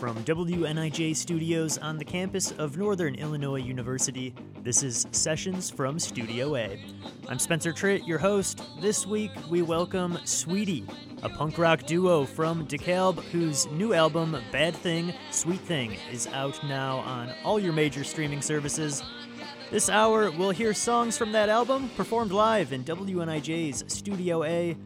From WNIJ Studios on the campus of Northern Illinois University, this is Sessions from Studio A. I'm Spencer Tritt, your host. This week, we welcome Sweetie, a punk rock duo from DeKalb whose new album, Bad Thing, Sweet Thing, is out now on all your major streaming services. This hour, we'll hear songs from that album performed live in WNIJ's Studio A.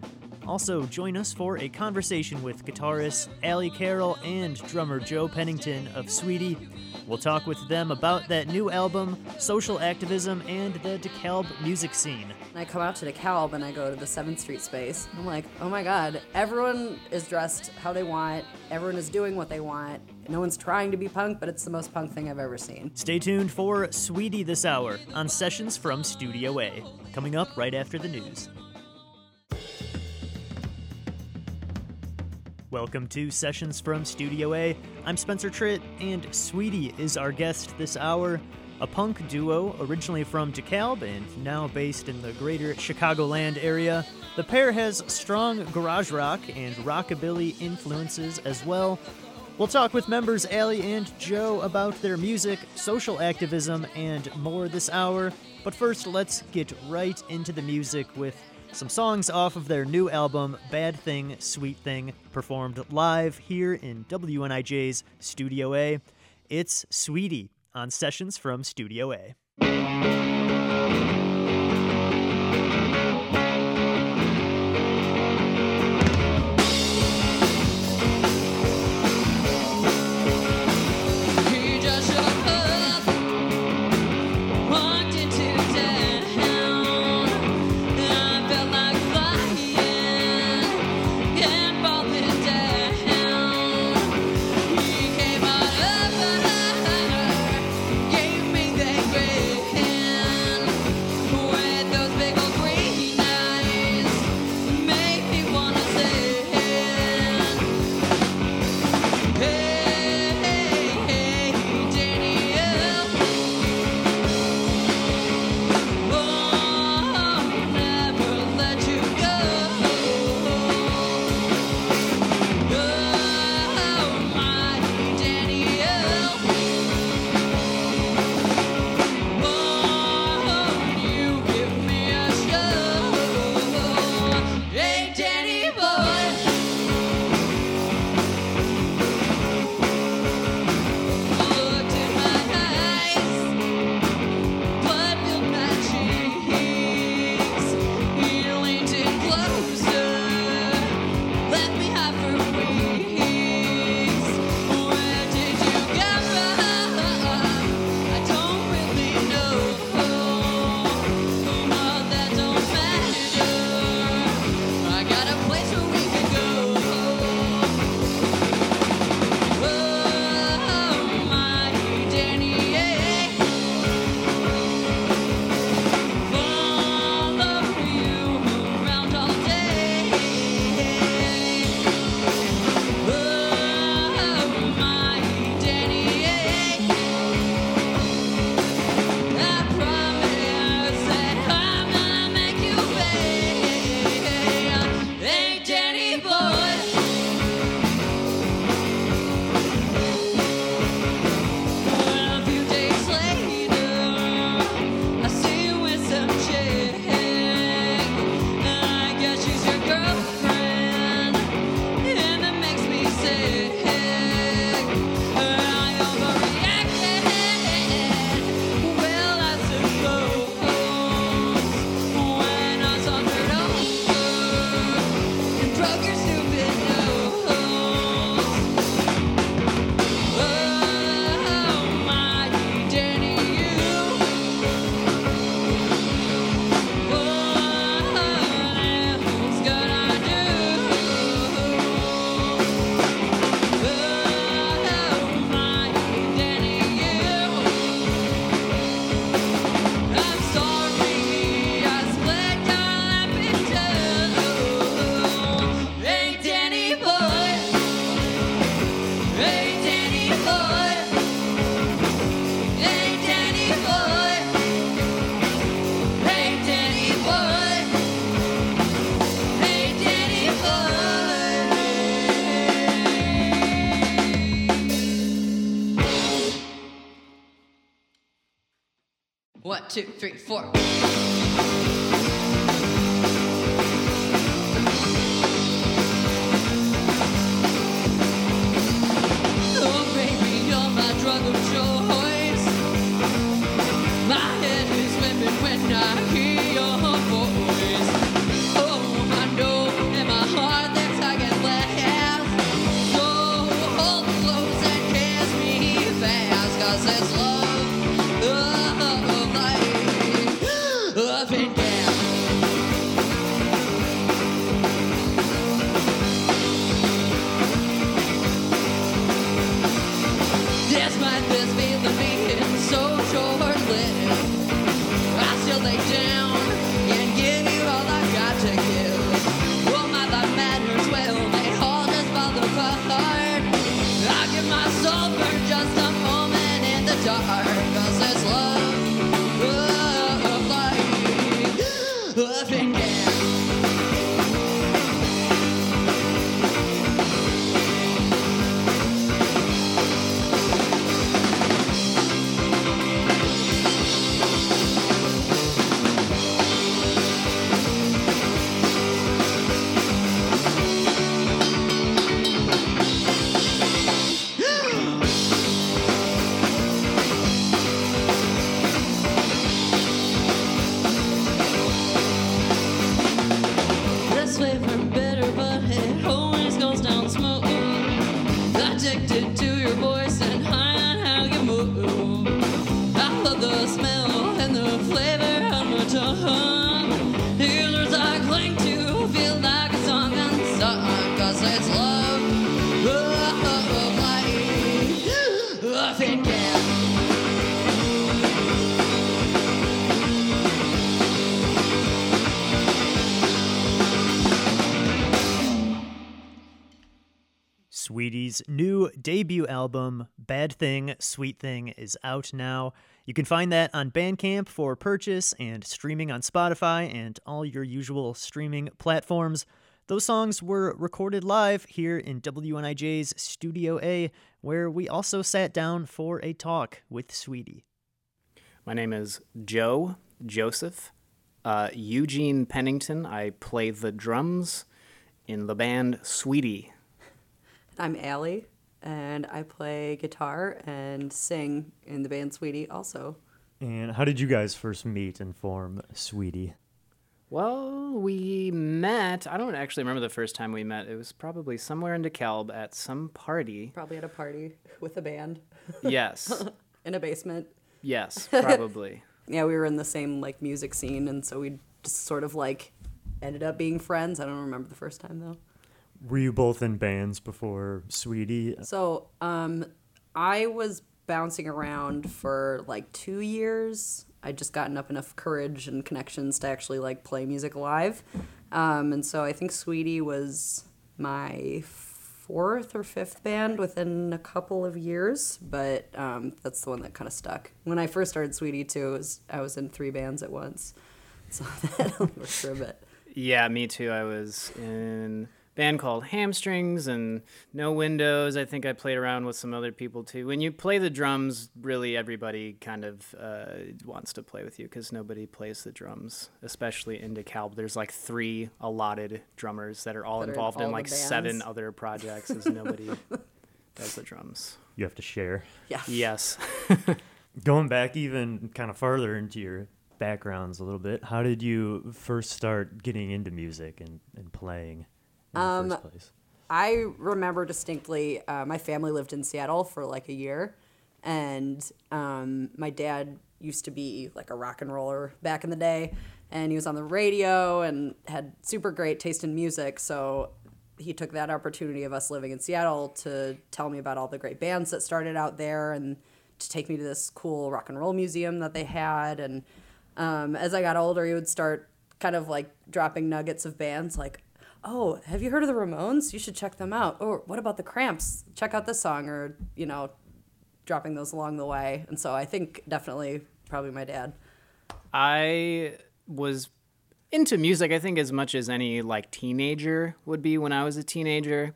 Also, join us for a conversation with guitarist Allie Carroll and drummer Joe Pennington of Sweetie. We'll talk with them about that new album, social activism, and the DeKalb music scene. I come out to DeKalb and I go to the 7th Street Space. I'm like, oh my God, everyone is dressed how they want. Everyone is doing what they want. No one's trying to be punk, but it's the most punk thing I've ever seen. Stay tuned for Sweetie this hour on Sessions from Studio A, coming up right after the news. Welcome to Sessions from Studio A. I'm Spencer Tritt, and Sweetie is our guest this hour, a punk duo originally from DeKalb and now based in the greater Chicagoland area. The pair has strong garage rock and rockabilly influences as well. We'll talk with members Allie and Joe about their music, social activism, and more this hour. But first, let's get right into the music with some songs off of their new album, Bad Thing, Sweet Thing, performed live here in WNIJ's Studio A. It's Sweetie on Sessions from Studio A. Yeah. 1, 2, 3, 4. Sweetie's new debut album, Bad Thing, Sweet Thing, is out now. You can find that on Bandcamp for purchase and streaming on Spotify and all your usual streaming platforms. Those songs were recorded live here in WNIJ's Studio A, where we also sat down for a talk with Sweetie. My name is Joe Joseph Eugene Pennington. I play the drums in the band Sweetie. I'm Allie, and I play guitar and sing in the band Sweetie also. And how did you guys first meet and form Sweetie? Well, we met, I don't actually remember the first time we met. It was probably somewhere in DeKalb at some party. Probably at a party with a band. Yes. In a basement. Yes, probably. Yeah, we were in the same like music scene, and so we just sort of like ended up being friends. I don't remember the first time, though. Were you both in bands before Sweetie? So I was bouncing around for like 2 years. I'd just gotten up enough courage and connections to actually like play music live. And so I think Sweetie was my 4th or 5th band within a couple of years. But that's the one that kind of stuck. When I first started Sweetie, too, I was in 3 bands at once. So that only worked for a bit. Yeah, me too. I was in band called Hamstrings and No Windows. I think I played around with some other people too. When you play the drums, really everybody kind of wants to play with you because nobody plays the drums, especially in DeKalb. There's like 3 allotted drummers that are all involved in like 7 other projects as nobody does the drums. You have to share. Yeah. Yes. Going back even kind of farther into your backgrounds a little bit, how did you first start getting into music and playing? I remember distinctly, my family lived in Seattle for like a year, and my dad used to be like a rock and roller back in the day, and he was on the radio and had super great taste in music, so he took that opportunity of us living in Seattle to tell me about all the great bands that started out there and to take me to this cool rock and roll museum that they had, and as I got older, he would start kind of like dropping nuggets of bands like, oh, have you heard of the Ramones? You should check them out. Or what about the Cramps? Check out this song, or, you know, dropping those along the way. And so I think definitely probably my dad. I was into music, I think, as much as any, like, teenager would be when I was a teenager.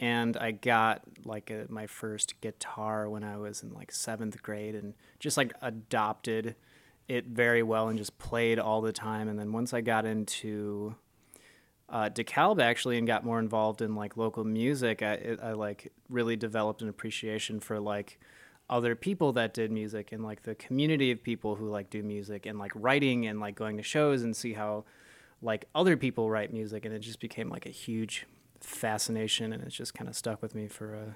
And I got, like, my first guitar when I was in, like, 7th grade and just, like, adopted it very well and just played all the time. And then once I got into DeKalb actually and got more involved in like local music, I like really developed an appreciation for like other people that did music and like the community of people who like do music and like writing and like going to shows and see how like other people write music. And it just became like a huge fascination, and it's just kind of stuck with me for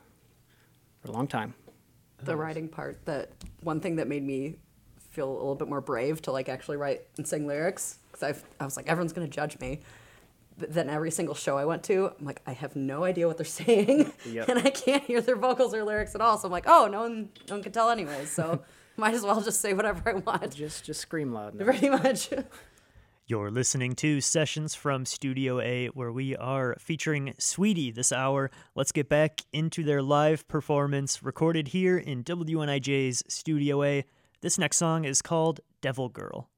a long time. The writing part, that one thing that made me feel a little bit more brave to like actually write and sing lyrics, because I was like, everyone's gonna judge me. But then every single show I went to, I'm like, I have no idea what they're saying. Yep. And I can't hear their vocals or lyrics at all. So I'm like, oh, no one can tell anyways. So might as well just say whatever I want. Just scream loud now. Pretty much. You're listening to Sessions from Studio A, where we are featuring Sweetie this hour. Let's get back into their live performance recorded here in WNIJ's Studio A. This next song is called Devil Girl.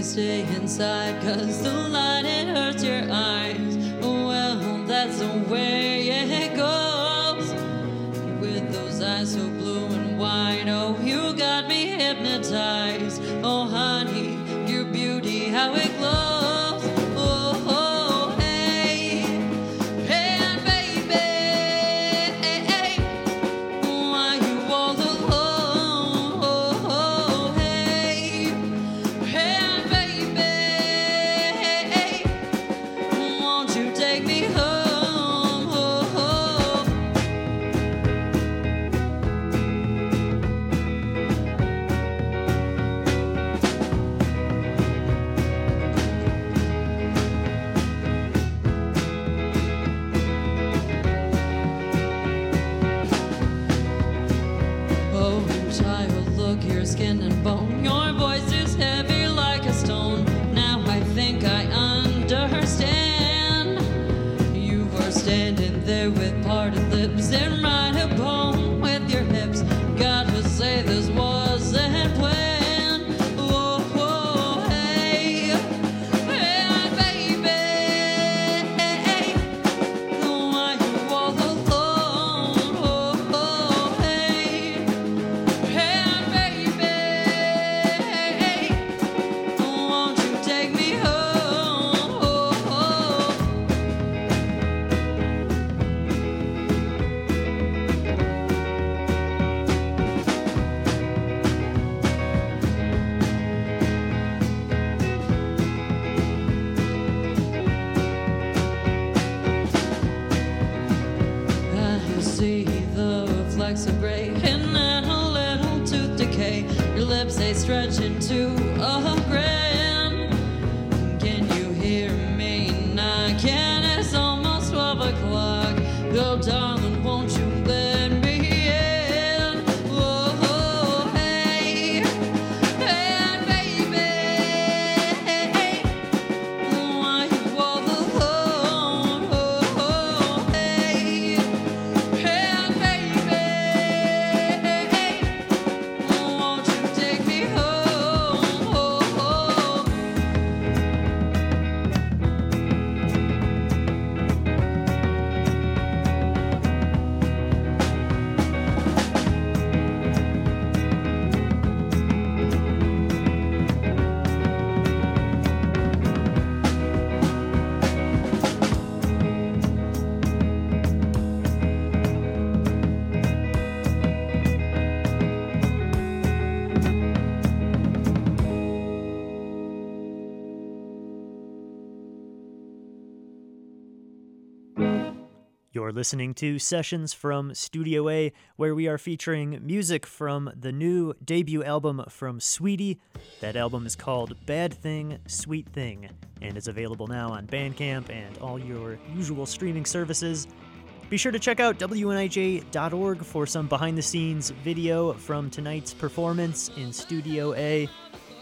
Stay inside, 'cause the light, it hurts your eyes. Oh well, that's the way it goes. With those eyes so blue and white, oh, you got me hypnotized. Oh honey, your beauty, how it glows. to break, and then a little tooth decay. Your lips, they stretch into a grin. Can you hear me knocking? It's almost 12 o'clock. Go, darling, won't you let me in? Whoa, hey, and baby, why you all alone? Oh, hey, and baby, won't you take me home? Oh, You're listening to Sessions from Studio A, where we are featuring music from the new debut album from Sweetie. That album is called Bad Thing, Sweet Thing, and is available now on Bandcamp and all your usual streaming services. Be sure to check out WNIJ.org for some behind-the-scenes video from tonight's performance in Studio A.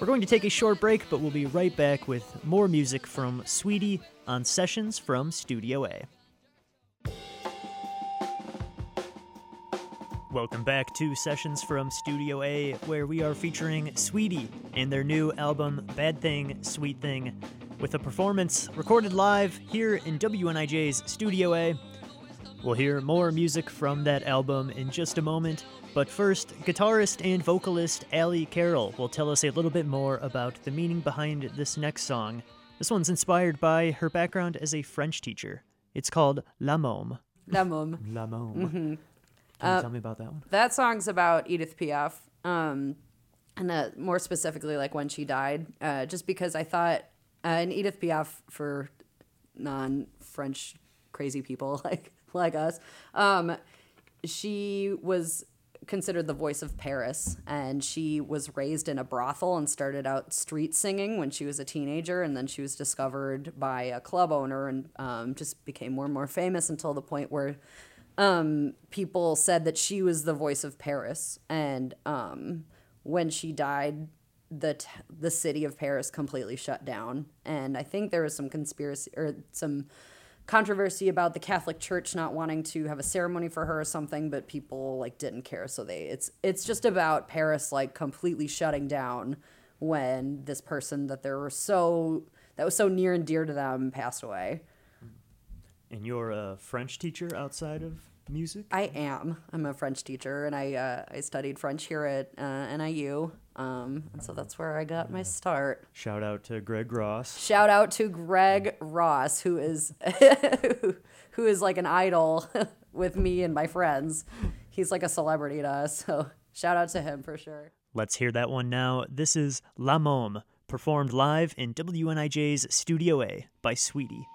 We're going to take a short break, but we'll be right back with more music from Sweetie on Sessions from Studio A. Welcome back to Sessions from Studio A, where we are featuring Sweetie and their new album, Bad Thing, Sweet Thing, with a performance recorded live here in WNIJ's Studio A. We'll hear more music from that album in just a moment, but first, guitarist and vocalist Allie Carroll will tell us a little bit more about the meaning behind this next song. This one's inspired by her background as a French teacher. It's called La Môme. La Môme. La Môme. Mm-hmm. Can you tell me about that one? That song's about Edith Piaf, and more specifically, like when she died. Just because I thought, and Edith Piaf, for non-French crazy people like us, she was considered the voice of Paris, and she was raised in a brothel and started out street singing when she was a teenager, and then she was discovered by a club owner and just became more and more famous until the point where. People said that she was the voice of Paris, and when she died, the city of Paris completely shut down. And I think there was some conspiracy or some controversy about the Catholic Church not wanting to have a ceremony for her or something, but people like didn't care. So it's just about Paris like completely shutting down when this person that was so near and dear to them passed away. And you're a French teacher outside of music? I am. I'm a French teacher, and I studied French here at NIU, and so that's where I got my start. Shout out to Greg Ross. Shout out to Greg Ross, who is like an idol with me and my friends. He's like a celebrity to us, so shout out to him for sure. Let's hear that one now. This is La Môme, performed live in WNIJ's Studio A by Sweetie.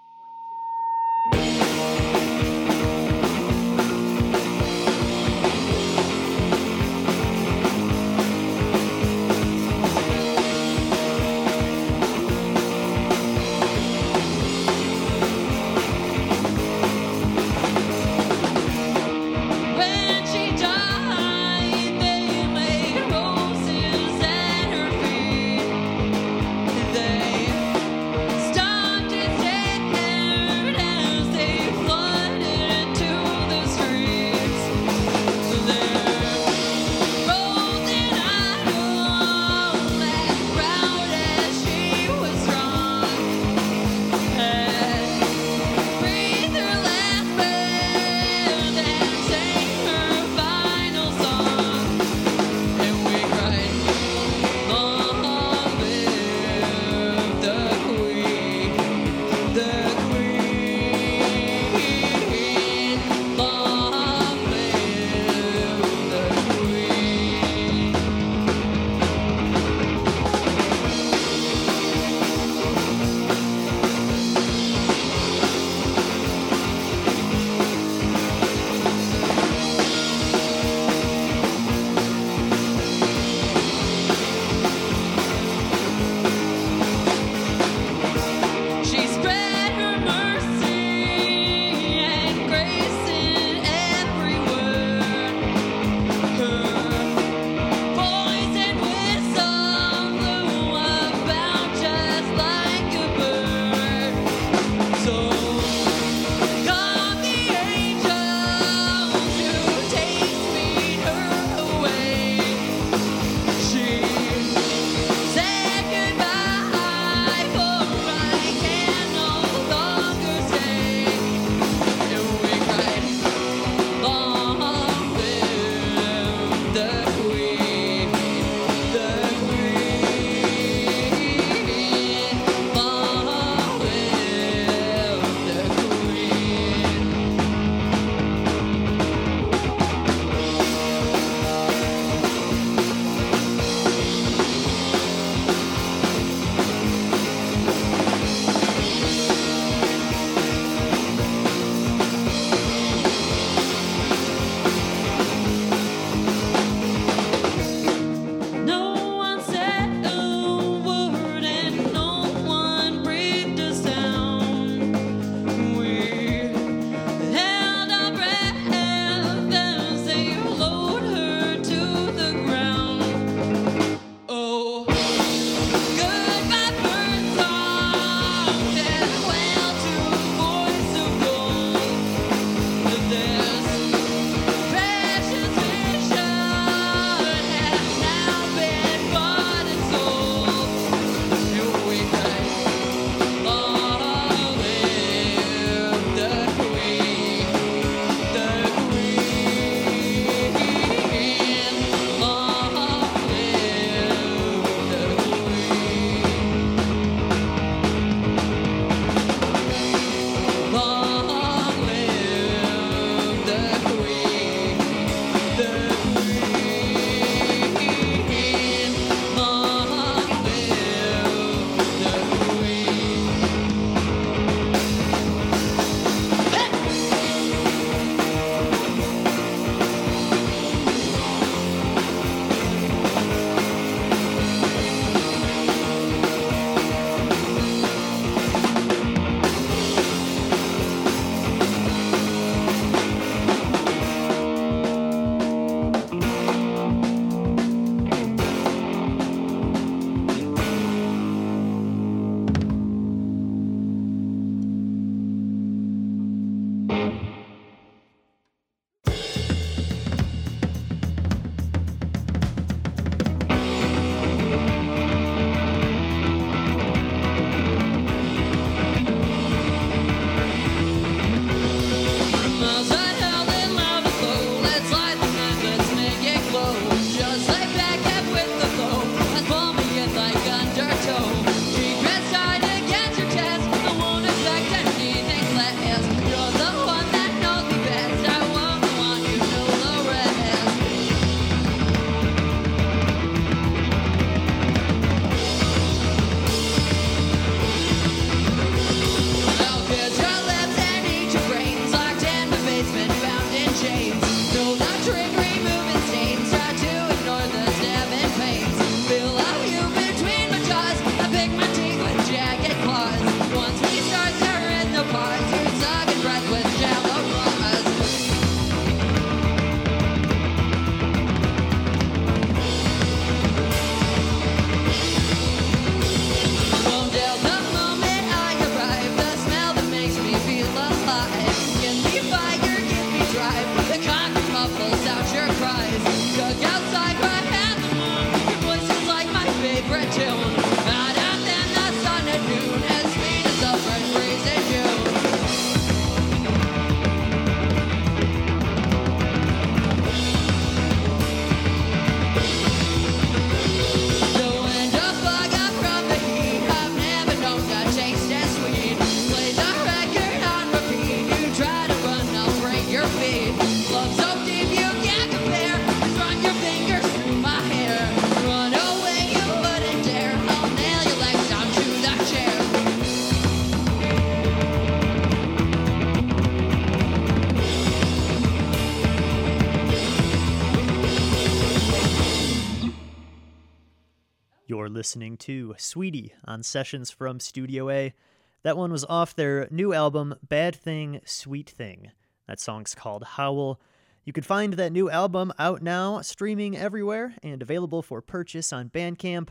You're listening to Sweetie on Sessions from Studio A. That one was off their new album, Bad Thing, Sweet Thing. That song's called Howl. You can find that new album out now, streaming everywhere, and available for purchase on Bandcamp.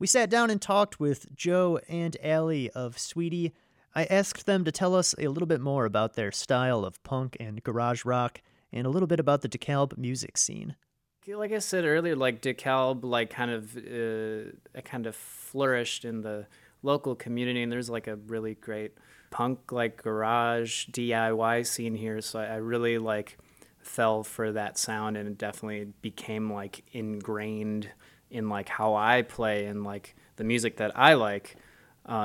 We sat down and talked with Joe and Allie of Sweetie. I asked them to tell us a little bit more about their style of punk and garage rock, and a little bit about the DeKalb music scene. Like I said earlier, like DeKalb, like kind of flourished in the local community, and there's like a really great punk, like garage DIY scene here. So I really like fell for that sound, and it definitely became like ingrained in like how I play and like the music that I like,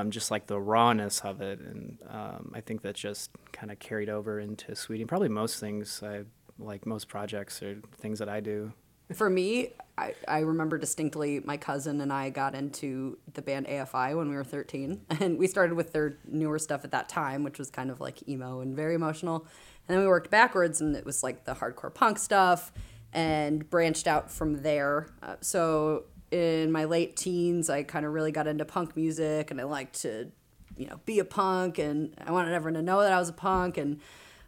just like the rawness of it. And I think that just kind of carried over into Sweetie. Probably most things I like, most projects or things that I do. For me, I remember distinctly my cousin and I got into the band AFI when we were 13, and we started with their newer stuff at that time, which was kind of like emo and very emotional. And then we worked backwards, and it was like the hardcore punk stuff, and branched out from there. So in my late teens, I kind of really got into punk music, and I liked to, you know, be a punk, and I wanted everyone to know that I was a punk, and,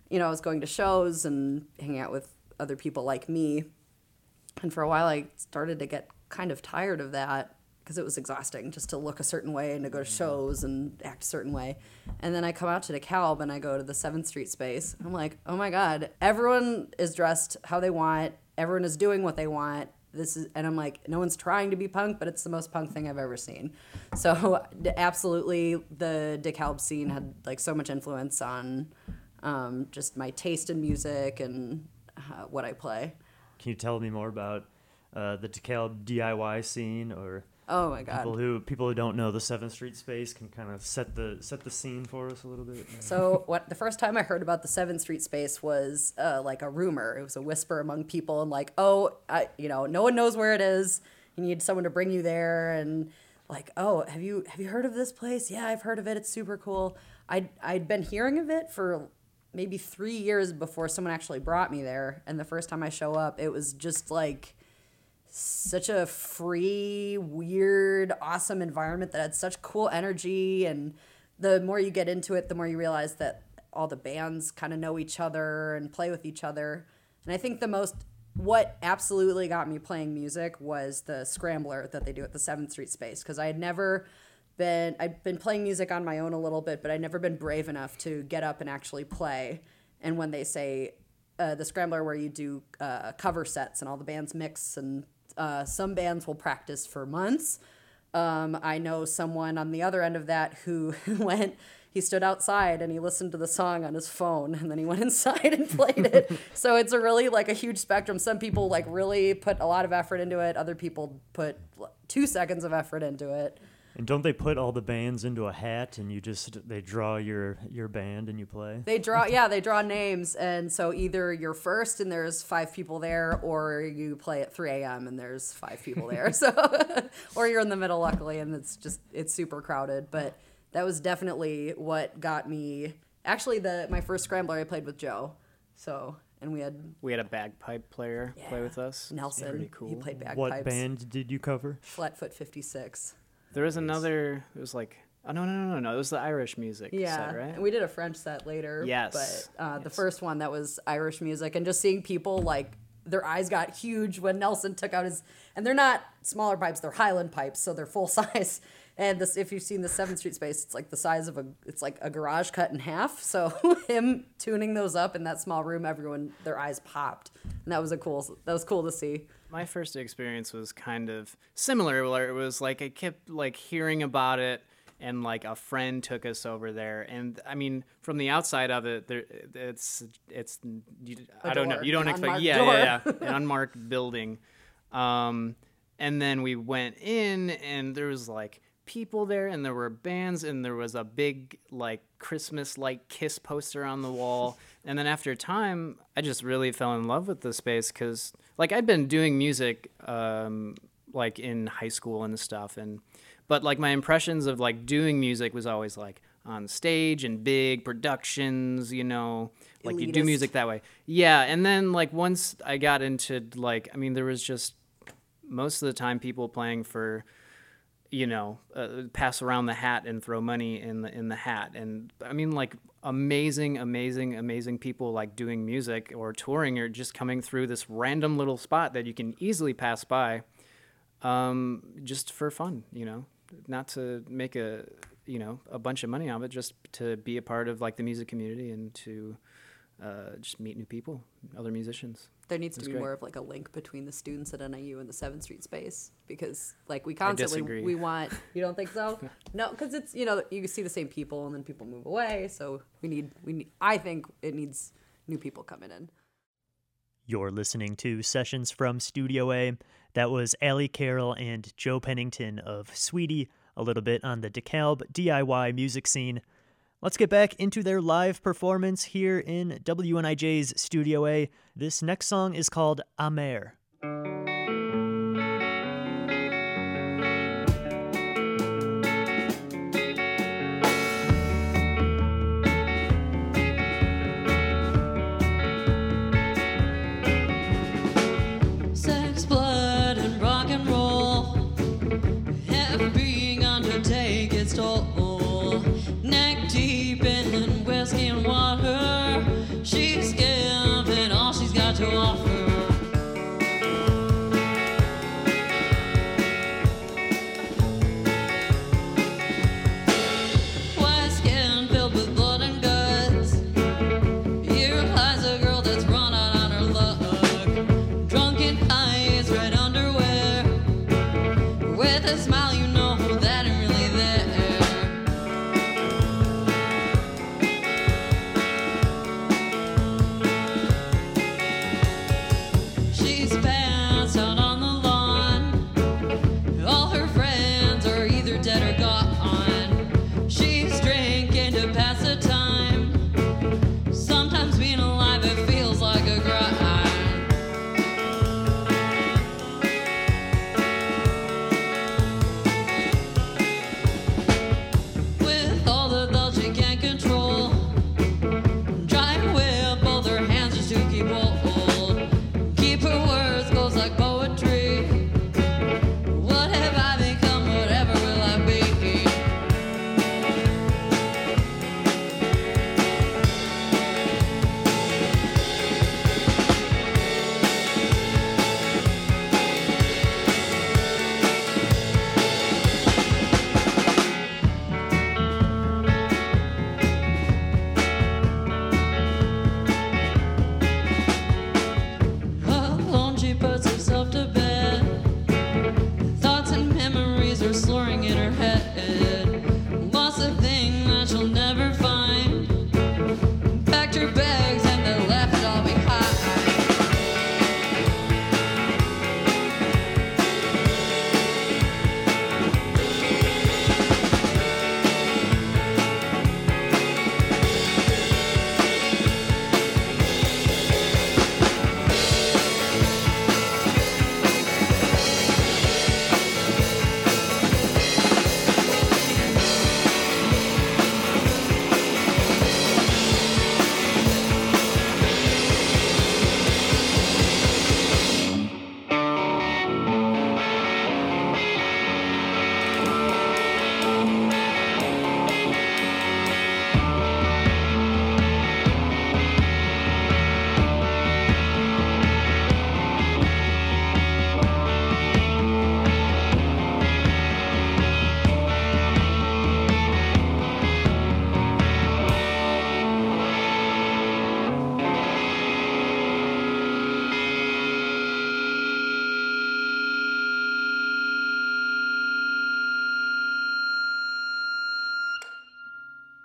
you know, I was going to shows and hanging out with other people like me. And for a while, I started to get kind of tired of that because it was exhausting just to look a certain way and to go to shows and act a certain way. And then I come out to DeKalb and I go to the 7th Street Space. I'm like, oh my God, everyone is dressed how they want. Everyone is doing what they want. And I'm like, no one's trying to be punk, but it's the most punk thing I've ever seen. So absolutely, the DeKalb scene had like so much influence on just my taste in music and what I play. Can you tell me more about the DeKalb DIY scene, or oh my God, people who don't know the 7th Street Space can kind of set the scene for us a little bit? So the first time I heard about the 7th Street Space was like a rumor. It was a whisper among people, and like, oh, no one knows where it is. You need someone to bring you there, and like, oh, have you heard of this place? Yeah, I've heard of it. It's super cool. I'd been hearing of it for maybe 3 years before someone actually brought me there. And the first time I show up, it was just like such a free, weird, awesome environment that had such cool energy. And the more you get into it, the more you realize that all the bands kind of know each other and play with each other. And I think what absolutely got me playing music was the scrambler that they do at the 7th Street Space, because I had never I've been playing music on my own a little bit, but I've never been brave enough to get up and actually play. And when they say the Scrambler, where you do cover sets and all the bands mix, and some bands will practice for months. I know someone on the other end of that who he stood outside and he listened to the song on his phone, and then he went inside and played it. So it's a really like a huge spectrum. Some people like really put a lot of effort into it. Other people put 2 seconds of effort into it. And don't they put all the bands into a hat, and they draw your band and you play? They draw names, and so either you're first and there's 5 people there, or you play at 3 a.m. and there's 5 people there. So, or you're in the middle, luckily, and it's super crowded. But that was definitely what got me. Actually, my first scrambler I played with Joe. So. And we had a bagpipe player play with us. Nelson, pretty cool. He played bagpipes. What band did you cover? Flatfoot 56. There was another, it was like, oh, no, it was the Irish music set, right? And we did a French set later. Yes. But the first one, that was Irish music. And just seeing people, like, their eyes got huge when Nelson took out his, and they're not smaller pipes, they're Highland pipes, so they're full size. And this, if you've seen the 7th Street Space, it's like the size of it's like a garage cut in half. So him tuning those up in that small room, everyone, their eyes popped. And that was cool to see. My first experience was kind of similar, where it was like I kept like hearing about it, and like a friend took us over there, and I mean from the outside of it, it's I don't know, you don't expect an unmarked building, and then we went in, and there was like people there, and there were bands, and there was a big like Christmas like Kiss poster on the wall. And then after time, I just really fell in love with the space, because like I'd been doing music like in high school and stuff, but like my impressions of like doing music was always like on stage and big productions, you know, like elitist. You do music that way. Yeah. And then like once I got into like, I mean, there was just most of the time people playing for you know, pass around the hat and throw money in the hat. And I mean, like, amazing people like doing music or touring or just coming through this random little spot that you can easily pass by, just for fun, you know, not to make a, you know, a bunch of money off it, just to be a part of like the music community and to just meet new people, other musicians. There needs to be more of like a link between the students at NIU and the 7th Street Space, because like we constantly, we want, you don't think so? No, because it's, you know, you see the same people and then people move away. So we need, I think it needs new people coming in. You're listening to Sessions from Studio A. That was Allie Carroll and Joe Pennington of Sweetie, a little bit on the DeKalb DIY music scene. Let's get back into their live performance here in WNIJ's Studio A. This next song is called Amer.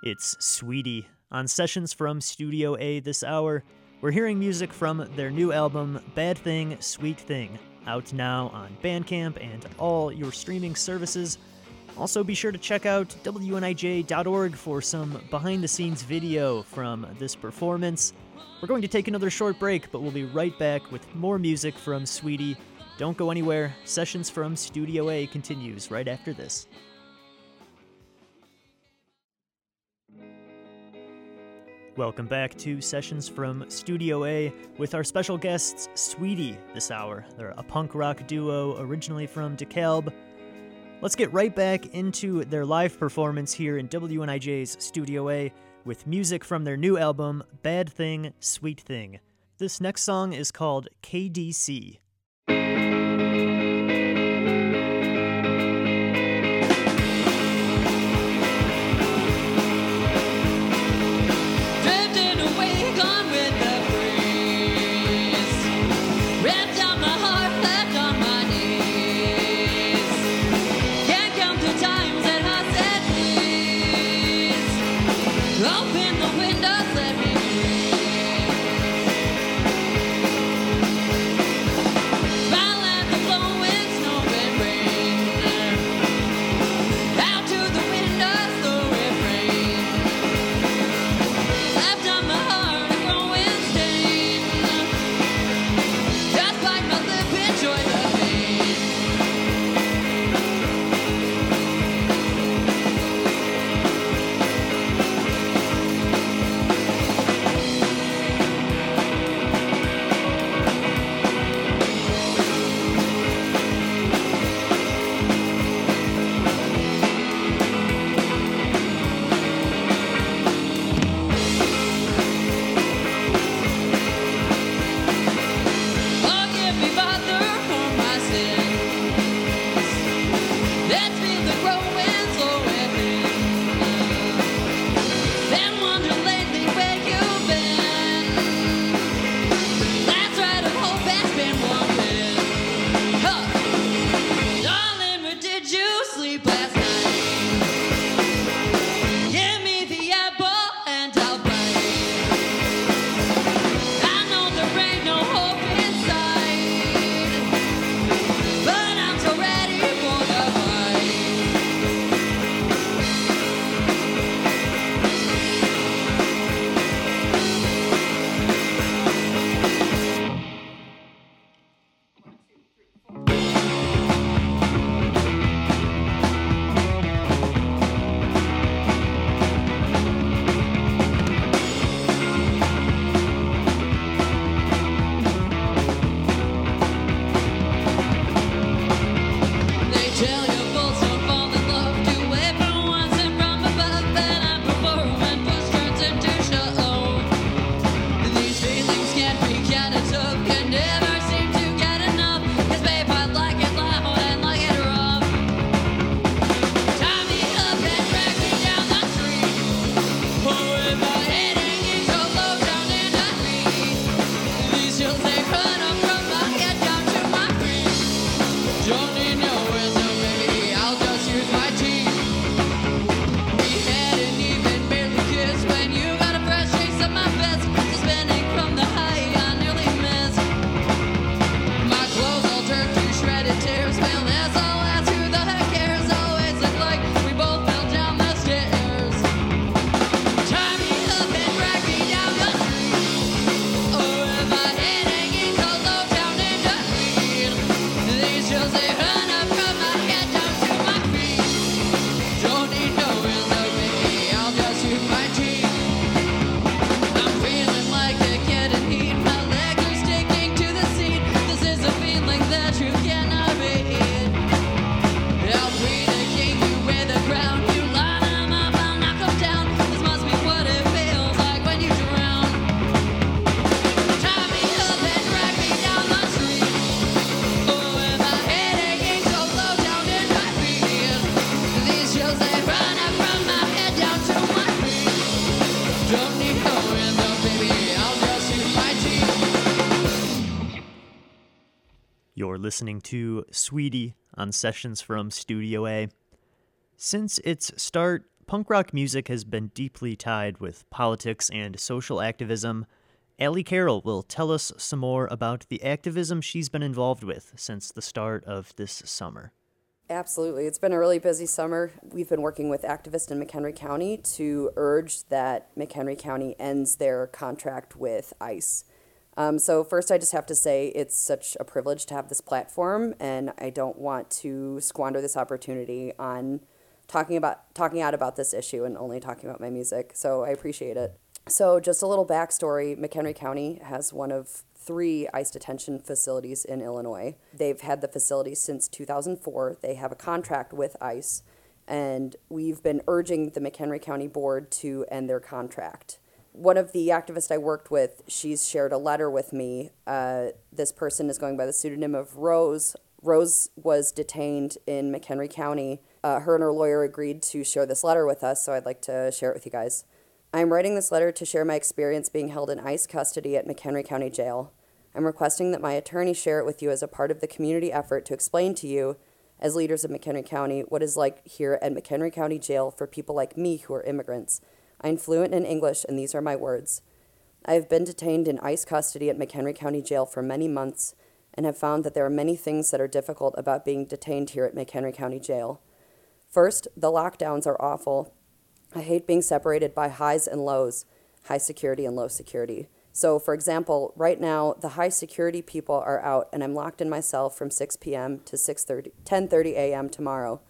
It's Sweetie. On Sessions from Studio A this hour, we're hearing music from their new album, Bad Thing, Sweet Thing, out now on Bandcamp and all your streaming services. Also be sure to check out WNIJ.org for some behind-the-scenes video from this performance. We're going to take another short break, but we'll be right back with more music from Sweetie. Don't go anywhere. Sessions from Studio A continues right after this. Welcome back to Sessions from Studio A with our special guests, Sweetie, this hour. They're a punk rock duo originally from DeKalb. Let's get right back into their live performance here in WNIJ's Studio A with music from their new album, Bad Thing, Sweet Thing. This next song is called KDC. Listening to Sweetie on Sessions from Studio A. Since its start, punk rock music has been deeply tied with politics and social activism. Allie Carroll will tell us some more about the activism she's been involved with since the start of this summer. Absolutely. It's been a really busy summer. We've been working with activists in McHenry County to urge that McHenry County ends their contract with ICE. So first, I just have to say it's such a privilege to have this platform, and I don't want to squander this opportunity on talking out about this issue and only talking about my music. So I appreciate it. So just a little backstory: McHenry County has one of 3 ICE detention facilities in Illinois. They've had the facility since 2004. They have a contract with ICE, and we've been urging the McHenry County Board to end their contract. One of the activists I worked with, she's shared a letter with me. This person is going by the pseudonym of Rose. Rose was detained in McHenry County. Her and her lawyer agreed to share this letter with us, so I'd like to share it with you guys. I'm writing this letter to share my experience being held in ICE custody at McHenry County Jail. I'm requesting that my attorney share it with you as a part of the community effort to explain to you, as leaders of McHenry County, what is like here at McHenry County Jail for people like me who are immigrants. I'm fluent in English, and these are my words. I have been detained in ICE custody at McHenry County Jail for many months and have found that there are many things that are difficult about being detained here at McHenry County Jail. First, the lockdowns are awful. I hate being separated by highs and lows, high security and low security. So, for example, right now, the high security people are out, and I'm locked in my cell from 6 p.m. to 10:30 a.m. tomorrow.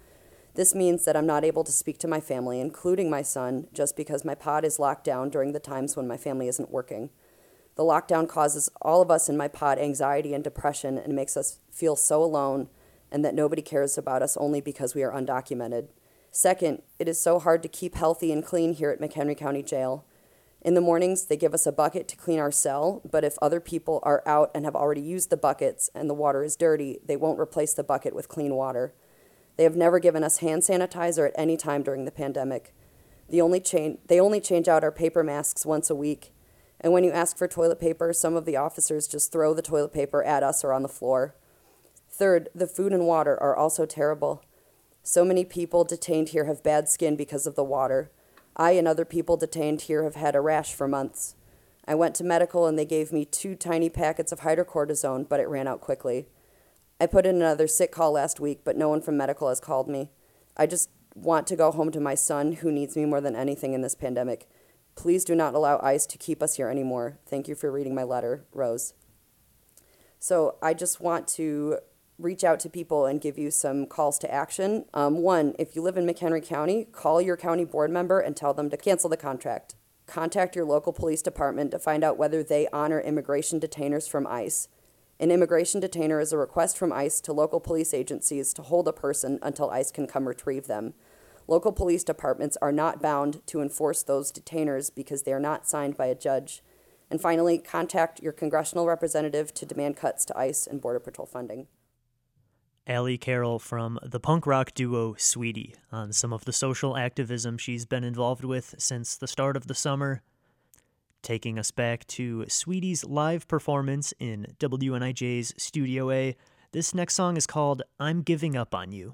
This means that I'm not able to speak to my family, including my son, just because my pod is locked down during the times when my family isn't working. The lockdown causes all of us in my pod anxiety and depression and makes us feel so alone and that nobody cares about us only because we are undocumented. Second, it is so hard to keep healthy and clean here at McHenry County Jail. In the mornings, they give us a bucket to clean our cell, but if other people are out and have already used the buckets and the water is dirty, they won't replace the bucket with clean water. They have never given us hand sanitizer at any time during the pandemic. They only change out our paper masks once a week. And when you ask for toilet paper, some of the officers just throw the toilet paper at us or on the floor. Third, the food and water are also terrible. So many people detained here have bad skin because of the water. I and other people detained here have had a rash for months. I went to medical and they gave me 2 tiny packets of hydrocortisone, but it ran out quickly. I put in another sick call last week, but no one from medical has called me. I just want to go home to my son, who needs me more than anything in this pandemic. Please do not allow ICE to keep us here anymore. Thank you for reading my letter, Rose. So I just want to reach out to people and give you some calls to action. One, if you live in McHenry County, call your county board member and tell them to cancel the contract. Contact your local police department to find out whether they honor immigration detainers from ICE. An immigration detainer is a request from ICE to local police agencies to hold a person until ICE can come retrieve them. Local police departments are not bound to enforce those detainers because they are not signed by a judge. And finally, contact your congressional representative to demand cuts to ICE and Border Patrol funding. Allie Carroll from the punk rock duo Sweetie on some of the social activism she's been involved with since the start of the summer. Taking us back to Sweetie's live performance in WNIJ's Studio A, this next song is called I'm Giving Up on You.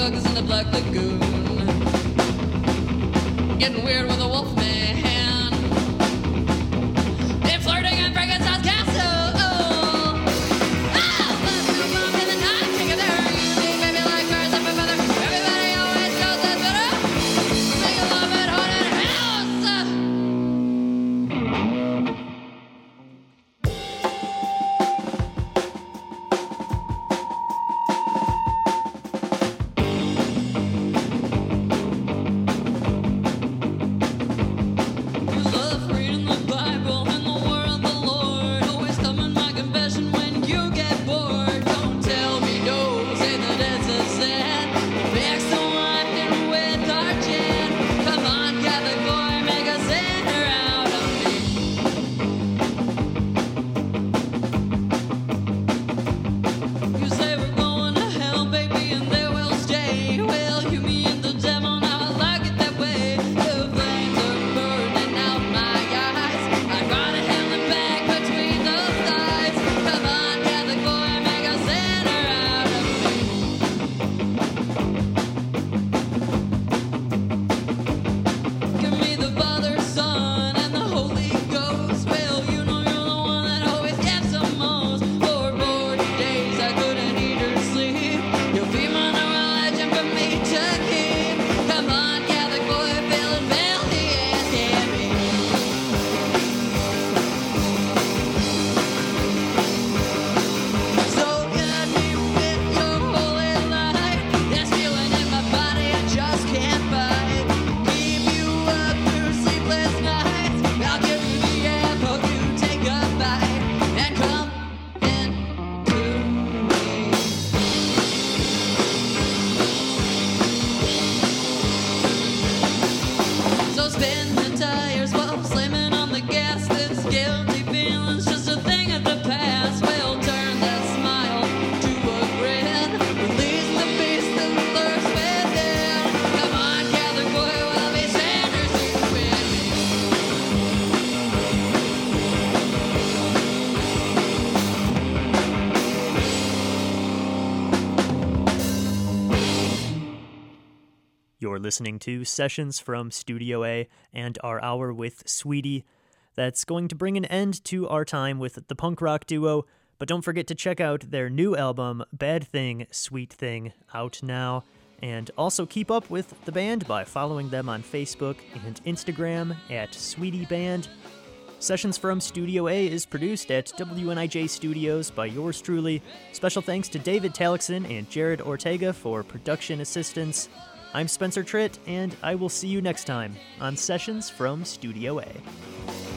skunks in the Black Lagoon, getting weird with the wolf man, and flirting in Frankenstein's castle. Listening to Sessions from Studio A and our hour with Sweetie. That's going to bring an end to our time with the punk rock duo, but don't forget to check out their new album, Bad Thing, Sweet Thing, out now. And also keep up with the band by following them on Facebook and Instagram at Sweetie Band. Sessions from Studio A is produced at WNIJ Studios by yours truly. Special thanks to David Tallickson and Jared Ortega for production assistance. I'm Spencer Tritt, and I will see you next time on Sessions from Studio A.